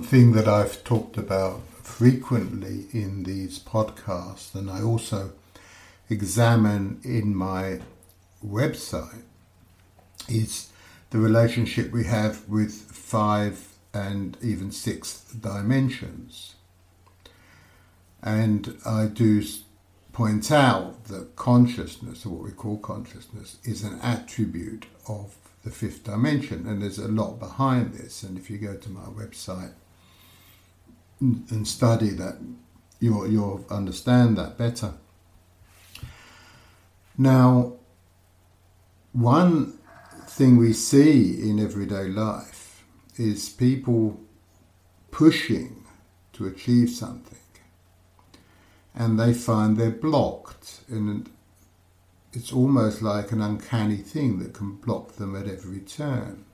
one thing that I've talked about frequently in these podcasts, and I also examine in my website, is the relationship we have with 5th and even 6th dimensions. And I do point out that consciousness, or what we call consciousness, is an attribute of the 5th dimension, and there's a lot behind this. And if you go to my website and study that, you'll understand that better. Now, one thing we see in everyday life is people pushing to achieve something, and they find they're blocked, and it's almost like an uncanny thing that can block them at every turn.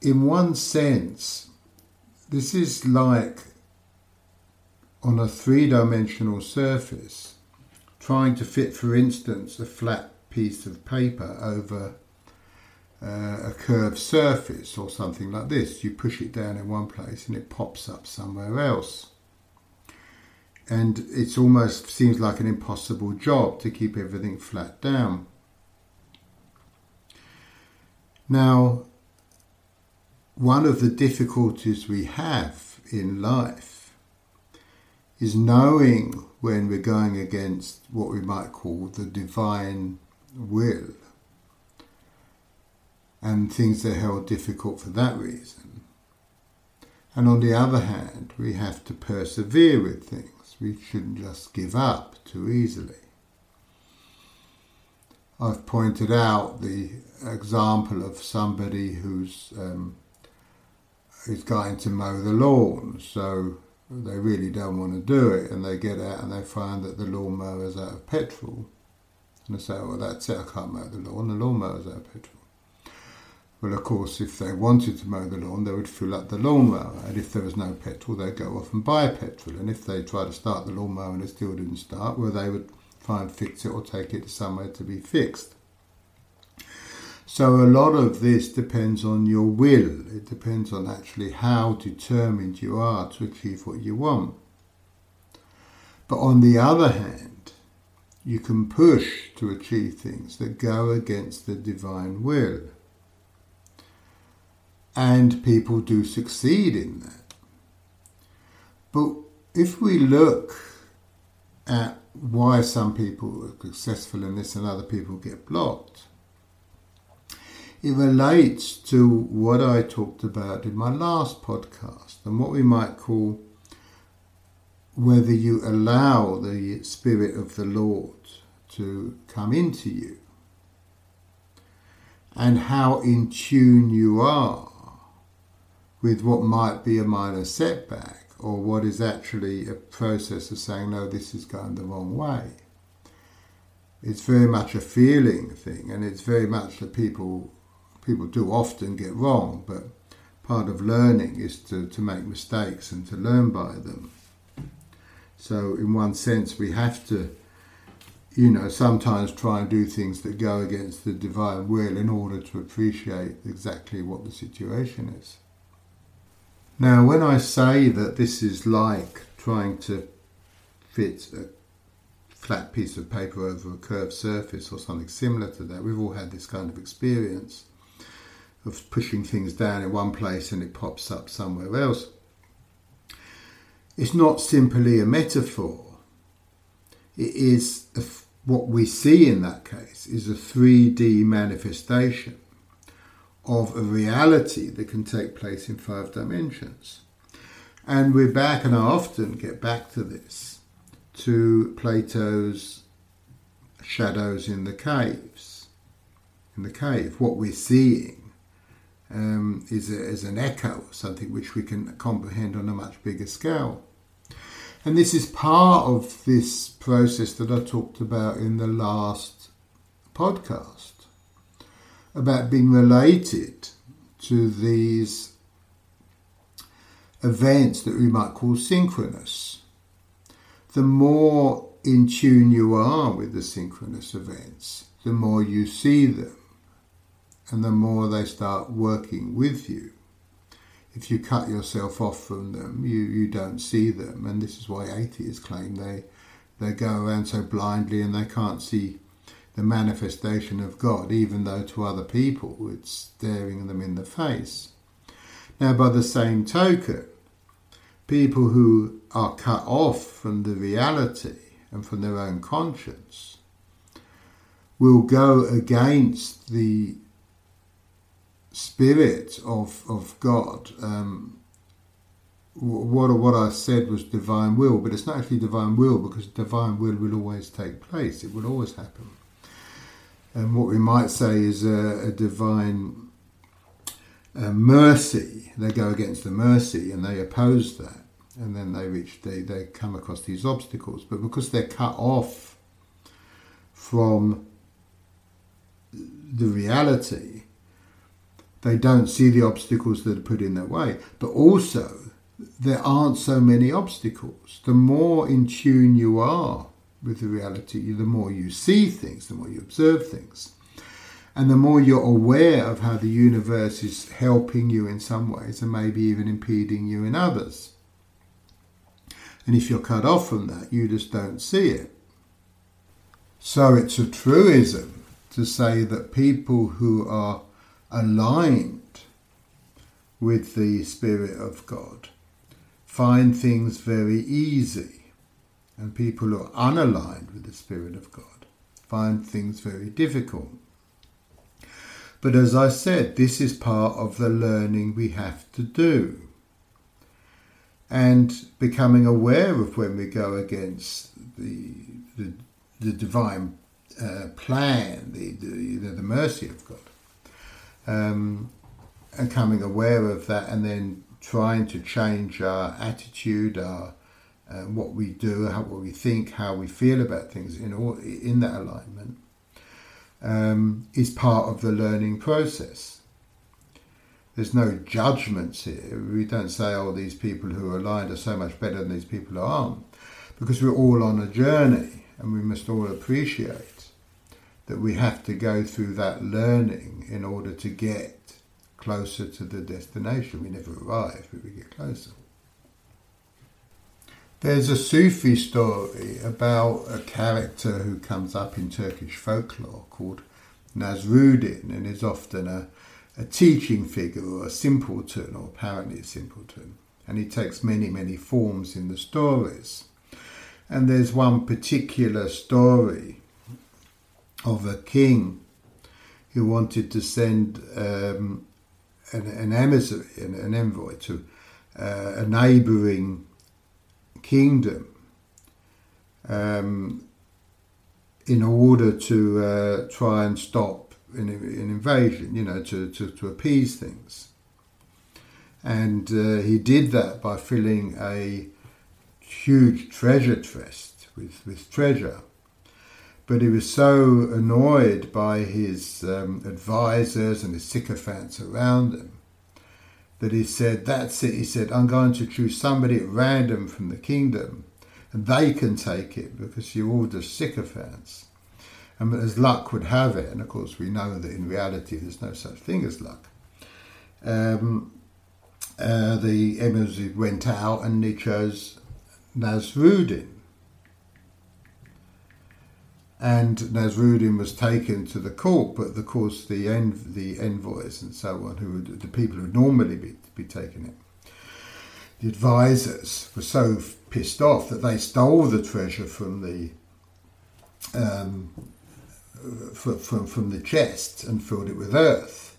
In one sense, this is like on a 3-dimensional surface, trying to fit, for instance, a flat piece of paper over a curved surface or something like this. You push it down in one place and it pops up somewhere else. And it almost seems like an impossible job to keep everything flat down. Now, one of the difficulties we have in life is knowing when we're going against what we might call the divine will. And things are held difficult for that reason. And on the other hand, we have to persevere with things. We shouldn't just give up too easily. I've pointed out the example of somebody who's is going to mow the lawn, so they really don't want to do it, and they get out and they find that the lawnmower's out of petrol. And they say, well, that's it, I can't mow the lawnmower's out of petrol. Well, of course, if they wanted to mow the lawn, they would fill up the lawnmower. And if there was no petrol, they'd go off and buy petrol. And if they tried to start the lawnmower and it still didn't start, well, they would try and fix it or take it somewhere to be fixed. So a lot of this depends on your will. It depends on actually how determined you are to achieve what you want. But on the other hand, you can push to achieve things that go against the divine will. And people do succeed in that. But if we look at why some people are successful in this and other people get blocked, it relates to what I talked about in my last podcast and what we might call whether you allow the Spirit of the Lord to come into you and how in tune you are with what might be a minor setback or what is actually a process of saying, no, this is going the wrong way. It's very much a feeling thing, and it's very much that people do often get wrong, but part of learning is to make mistakes and to learn by them. So in one sense, we have to, sometimes try and do things that go against the divine will in order to appreciate exactly what the situation is. Now, when I say that this is like trying to fit a flat piece of paper over a curved surface or something similar to that, we've all had this kind of experience of pushing things down in one place and it pops up somewhere else. It's not simply a metaphor. It is, what we see in that case is a 3D manifestation of a reality that can take place in 5 dimensions. And we're back, and I often get back to this, to Plato's shadows in the caves. In the cave, what we're seeing is an echo of something which we can comprehend on a much bigger scale. And this is part of this process that I talked about in the last podcast, about being related to these events that we might call synchronous. The more in tune you are with the synchronous events, the more you see them and the more they start working with you. If you cut yourself off from them, you don't see them, and this is why atheists claim they go around so blindly and they can't see the manifestation of God, even though to other people it's staring them in the face. Now, by the same token, people who are cut off from the reality and from their own conscience will go against the spirit of God. What I said was divine will, but it's not actually divine will, because divine will always take place. It will always happen. And what we might say is a divine mercy. They go against the mercy and they oppose that, and then they come across these obstacles. But because they're cut off from the reality, they don't see the obstacles that are put in their way. But also, there aren't so many obstacles. The more in tune you are with the reality, the more you see things, the more you observe things, and the more you're aware of how the universe is helping you in some ways and maybe even impeding you in others. And if you're cut off from that, you just don't see it. So it's a truism to say that people who are aligned with the Spirit of God find things very easy, and people who are unaligned with the Spirit of God find things very difficult. But as I said, this is part of the learning we have to do, and becoming aware of when we go against the divine plan, the mercy of God, and coming aware of that, and then trying to change our attitude, our what we do, what we think, how we feel about things in that alignment, is part of the learning process. There's no judgments here. We don't say, oh, these people who are aligned are so much better than these people who aren't, because we're all on a journey, and we must all appreciate that we have to go through that learning in order to get closer to the destination. We never arrive, but we get closer. There's a Sufi story about a character who comes up in Turkish folklore called Nasruddin, and is often a teaching figure or a simpleton, or apparently a simpleton, and he takes many, many forms in the stories. And there's one particular story of a king who wanted to send an emissary, an envoy to a neighbouring kingdom in order to try and stop an invasion, to appease things. And he did that by filling a huge treasure chest with treasure. But he was so annoyed by his advisors and his sycophants around him that he said, that's it. He said, I'm going to choose somebody at random from the kingdom, and they can take it, because you're all just sycophants. And as luck would have it, and of course we know that in reality there's no such thing as luck, the emissary went out and he chose Nasruddin. And Nasruddin was taken to the court, but of course the envoys and so on, who would, the people who would normally be taking it, the advisors, were so pissed off that they stole the treasure from the chest and filled it with earth.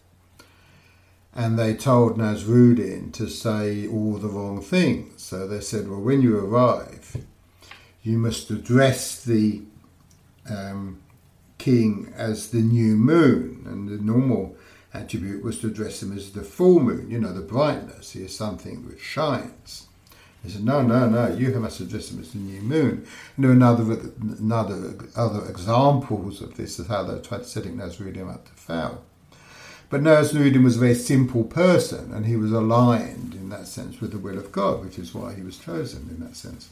And they told Nasruddin to say all the wrong things. So they said, well, when you arrive, you must address the king as the new moon, and the normal attribute was to address him as the full moon, the brightness. He is something which shines. He said, no, you must address him as the new moon. And there are other examples of this, of how they tried setting Nasruddin up to fail. But Nasruddin was a very simple person, and he was aligned in that sense with the will of God, which is why he was chosen in that sense.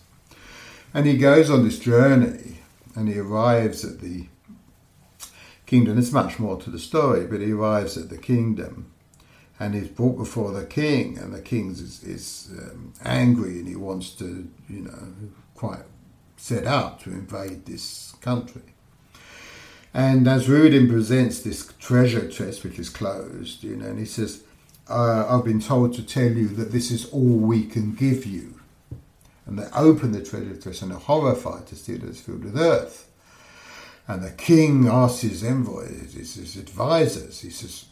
And he goes on this journey, and he arrives at the kingdom. There's much more to the story, but he arrives at the kingdom and he's brought before the king, and the king is angry, and he wants to, quite set out to invade this country. And Nasruddin presents this treasure chest, which is closed, and he says, I've been told to tell you that this is all we can give you. And they open the treasure chest and are horrified to see that it's filled with earth. And the king asks his envoys, his advisors, he says,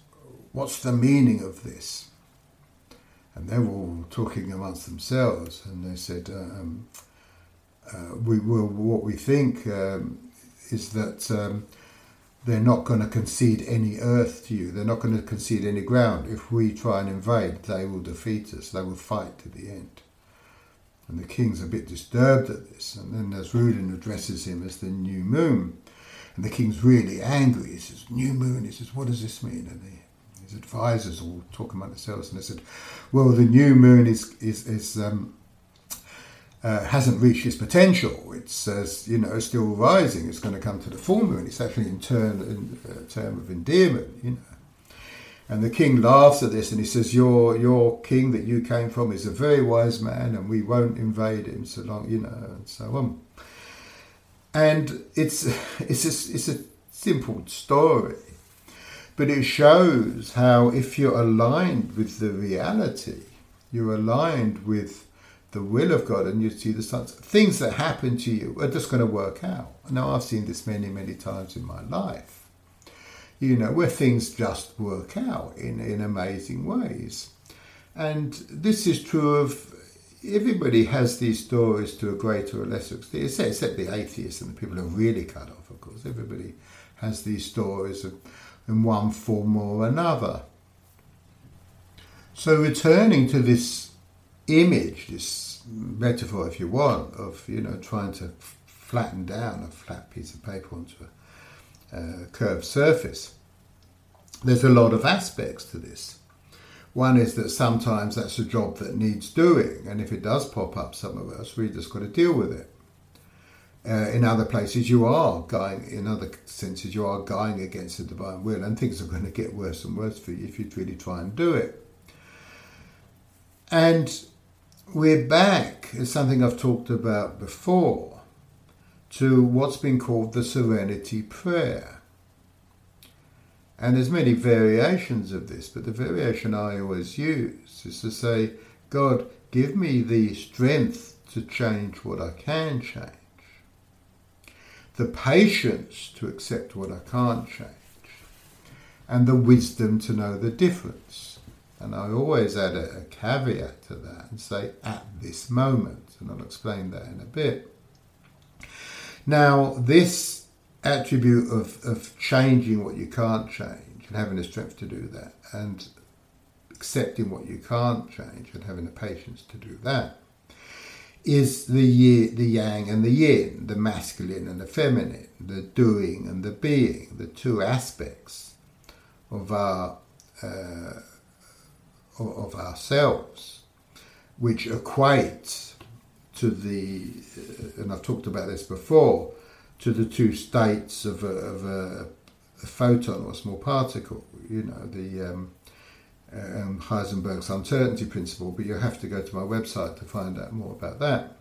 what's the meaning of this? And they're all talking amongst themselves, and they said, what we think is that they're not going to concede any earth to you. They're not going to concede any ground. If we try and invade, they will defeat us. They will fight to the end. And the king's a bit disturbed at this. And then Nasruddin addresses him as the new moon. And the king's really angry. He says, new moon? He says, what does this mean? And his advisors all talk among themselves. And they said, well, the new moon hasn't reached its potential. It's still rising. It's going to come to the full moon. It's actually in term of endearment, And the king laughs at this, and he says, "Your king that you came from is a very wise man, and we won't invade him so long, and so on." And it's a simple story, but it shows how if you're aligned with the reality, you're aligned with the will of God, and you see the signs. Things that happen to you are just going to work out. Now, I've seen this many, many times in my life, where things just work out in amazing ways. And this is true of everybody has these stories to a greater or lesser extent, except the atheists and the people who are really cut off, of course. Everybody has these stories in one form or another. So returning to this image, this metaphor, if you want, of trying to flatten down a flat piece of paper onto a curved surface. There's a lot of aspects to this. One is that sometimes that's a job that needs doing, and if it does pop up somewhere else, we just got to deal with it. In other places, in other senses, you are going against the divine will, and things are going to get worse and worse for you if you really try and do it. And we're back, it's something I've talked about before, to what's been called the serenity prayer. And there's many variations of this, but the variation I always use is to say, God, give me the strength to change what I can change, the patience to accept what I can't change, and the wisdom to know the difference. And I always add a caveat to that and say, at this moment, and I'll explain that in a bit. Now, this attribute of changing what you can't change and having the strength to do that, and accepting what you can't change and having the patience to do that, is the yang and the yin, the masculine and the feminine, the doing and the being, the two aspects of ourselves, which equate to the, and I've talked about this before, to the two states of a photon or a small particle, the Heisenberg's Uncertainty Principle, but you have to go to my website to find out more about that.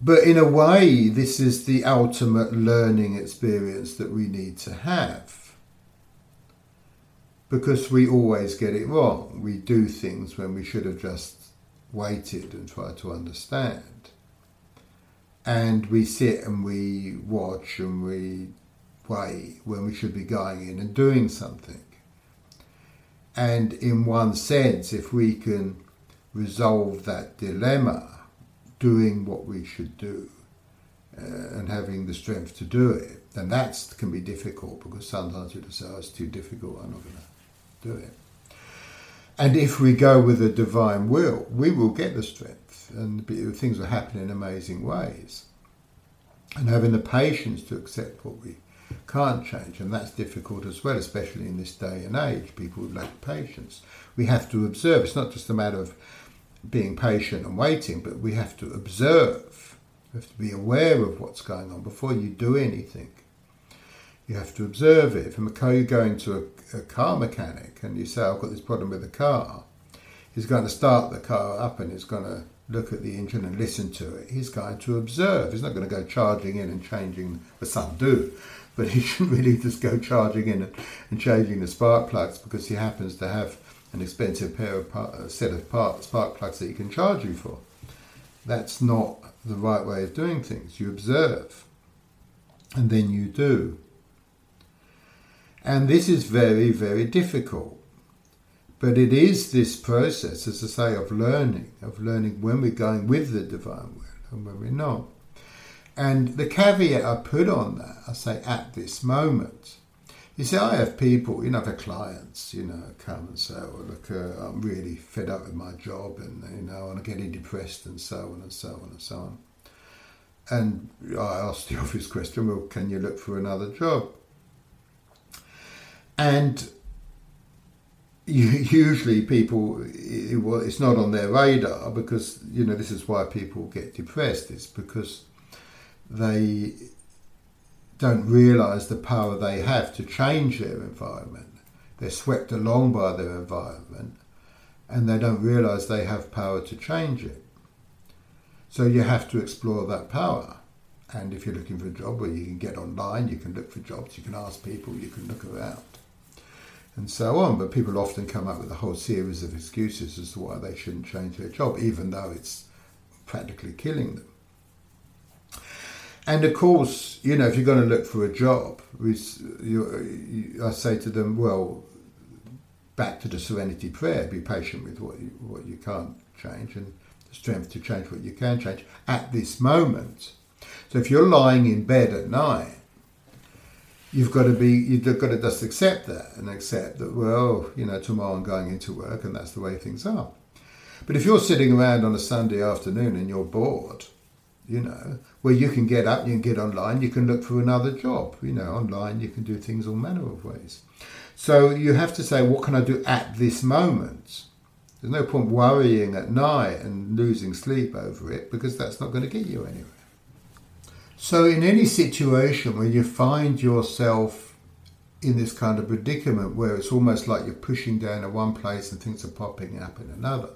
But in a way, this is the ultimate learning experience that we need to have, because we always get it wrong. We do things when we should have just waited and tried to understand. And we sit and we watch and we wait when we should be going in and doing something. And in one sense, if we can resolve that dilemma, doing what we should do and having the strength to do it, then that can be difficult, because sometimes you decide, it's too difficult, I'm not going to do it. And if we go with the divine will, we will get the strength, and things will happen in amazing ways. And having the patience to accept what we can't change, and that's difficult as well, especially in this day and age. People lack patience. We have to observe. It's not just a matter of being patient and waiting, but we have to observe. We have to be aware of what's going on before you do anything. You have to observe it. If a car, you go into a car mechanic and you say, I've got this problem with the car, he's going to start the car up and he's going to look at the engine and listen to it. He's going to observe. He's not going to go charging in and changing, well, some do, but he shouldn't really just go charging in and changing the spark plugs because he happens to have an expensive spark plugs that he can charge you for. That's not the right way of doing things. You observe and then you do. And this is very, very difficult. But it is this process, as I say, of learning when we're going with the divine will and when we're not. And the caveat I put on that, I say, at this moment. You see, I have people, I have clients, come and say, well, look, I'm really fed up with my job and, I'm getting depressed and so on and so on and so on. And I asked the obvious question, well, can you look for another job? And usually people, it's not on their radar because, this is why people get depressed. It's because they don't realise the power they have to change their environment. They're swept along by their environment and they don't realise they have power to change it. So you have to explore that power. And if you're looking for a job, well, you can get online, you can look for jobs, you can ask people, you can look around and so on. But people often come up with a whole series of excuses as to why they shouldn't change their job, even though it's practically killing them. And of course, if you're going to look for a job, I say to them, well, back to the serenity prayer, be patient with what you can't change and the strength to change what you can change at this moment. So if you're lying in bed at night, you've got to just accept that and accept that, well, tomorrow I'm going into work and that's the way things are. But if you're sitting around on a Sunday afternoon and you're bored, well, you can get up, you can get online, you can look for another job. Online you can do things all manner of ways. So you have to say, what can I do at this moment? There's no point worrying at night and losing sleep over it because that's not going to get you anywhere. So in any situation where you find yourself in this kind of predicament where it's almost like you're pushing down at one place and things are popping up in another,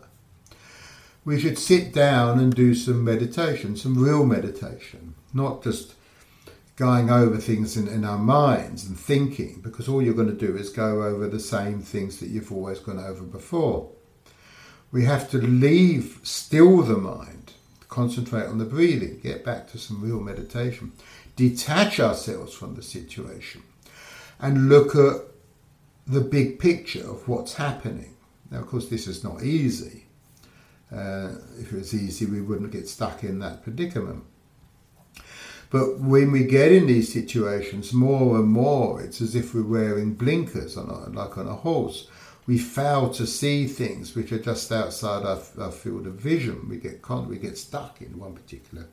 we should sit down and do some meditation, some real meditation, not just going over things in our minds and thinking, because all you're going to do is go over the same things that you've always gone over before. We have to still the mind. Concentrate on the breathing, get back to some real meditation, detach ourselves from the situation and look at the big picture of what's happening. Now, of course, this is not easy. If it was easy, we wouldn't get stuck in that predicament. But when we get in these situations, more and more, it's as if we're wearing blinkers, like on a horse. We fail to see things which are just outside our field of vision. We get stuck in one particular,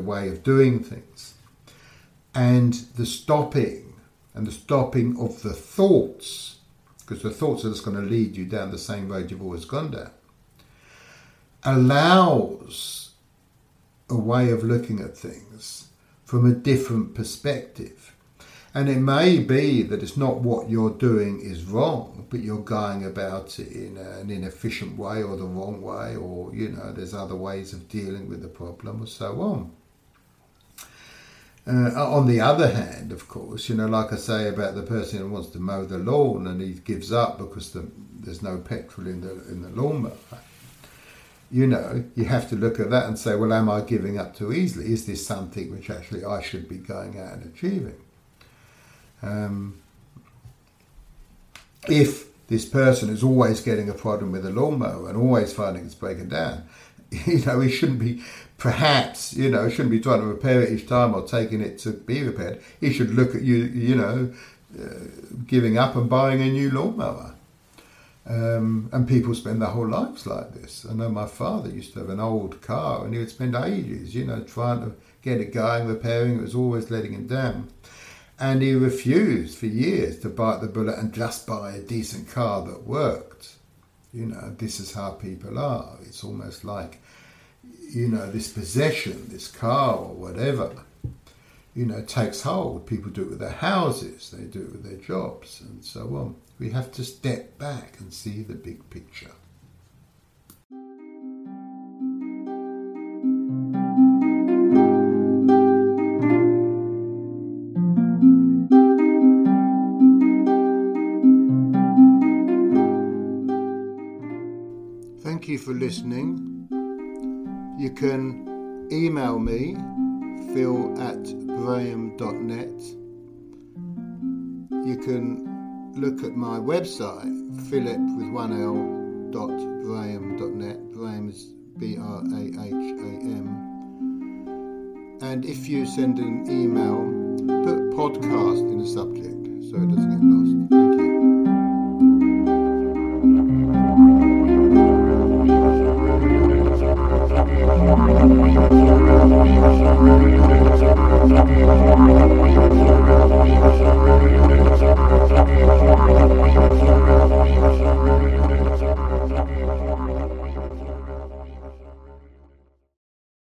way of doing things, and the stopping of the thoughts, because the thoughts are just going to lead you down the same road you've always gone down, allows a way of looking at things from a different perspective. And it may be that it's not what you're doing is wrong, but you're going about it in an inefficient way or the wrong way, or, there's other ways of dealing with the problem or so on. On the other hand, of course, like I say about the person who wants to mow the lawn and he gives up because there's no petrol in the lawnmower, you have to look at that and say, well, am I giving up too easily? Is this something which actually I should be going out and achieving? If this person is always getting a problem with a lawnmower and always finding it's breaking down, he shouldn't be, perhaps, shouldn't be trying to repair it each time or taking it to be repaired. He should look at giving up and buying a new lawnmower. And people spend their whole lives like this. I know my father used to have an old car and he would spend ages, trying to get it going, repairing. It was always letting him down. And he refused for years to bite the bullet and just buy a decent car that worked. This is how people are. It's almost like, this possession, this car or whatever, you know, takes hold. People do it with their houses, they do it with their jobs, and so on. We have to step back and see the big picture. Thank you for listening. You can email me, phil@graham.net. You can look at my website, philip.graham.net. Graham is BRAHAM. And if you send an email, put podcast in the subject so it doesn't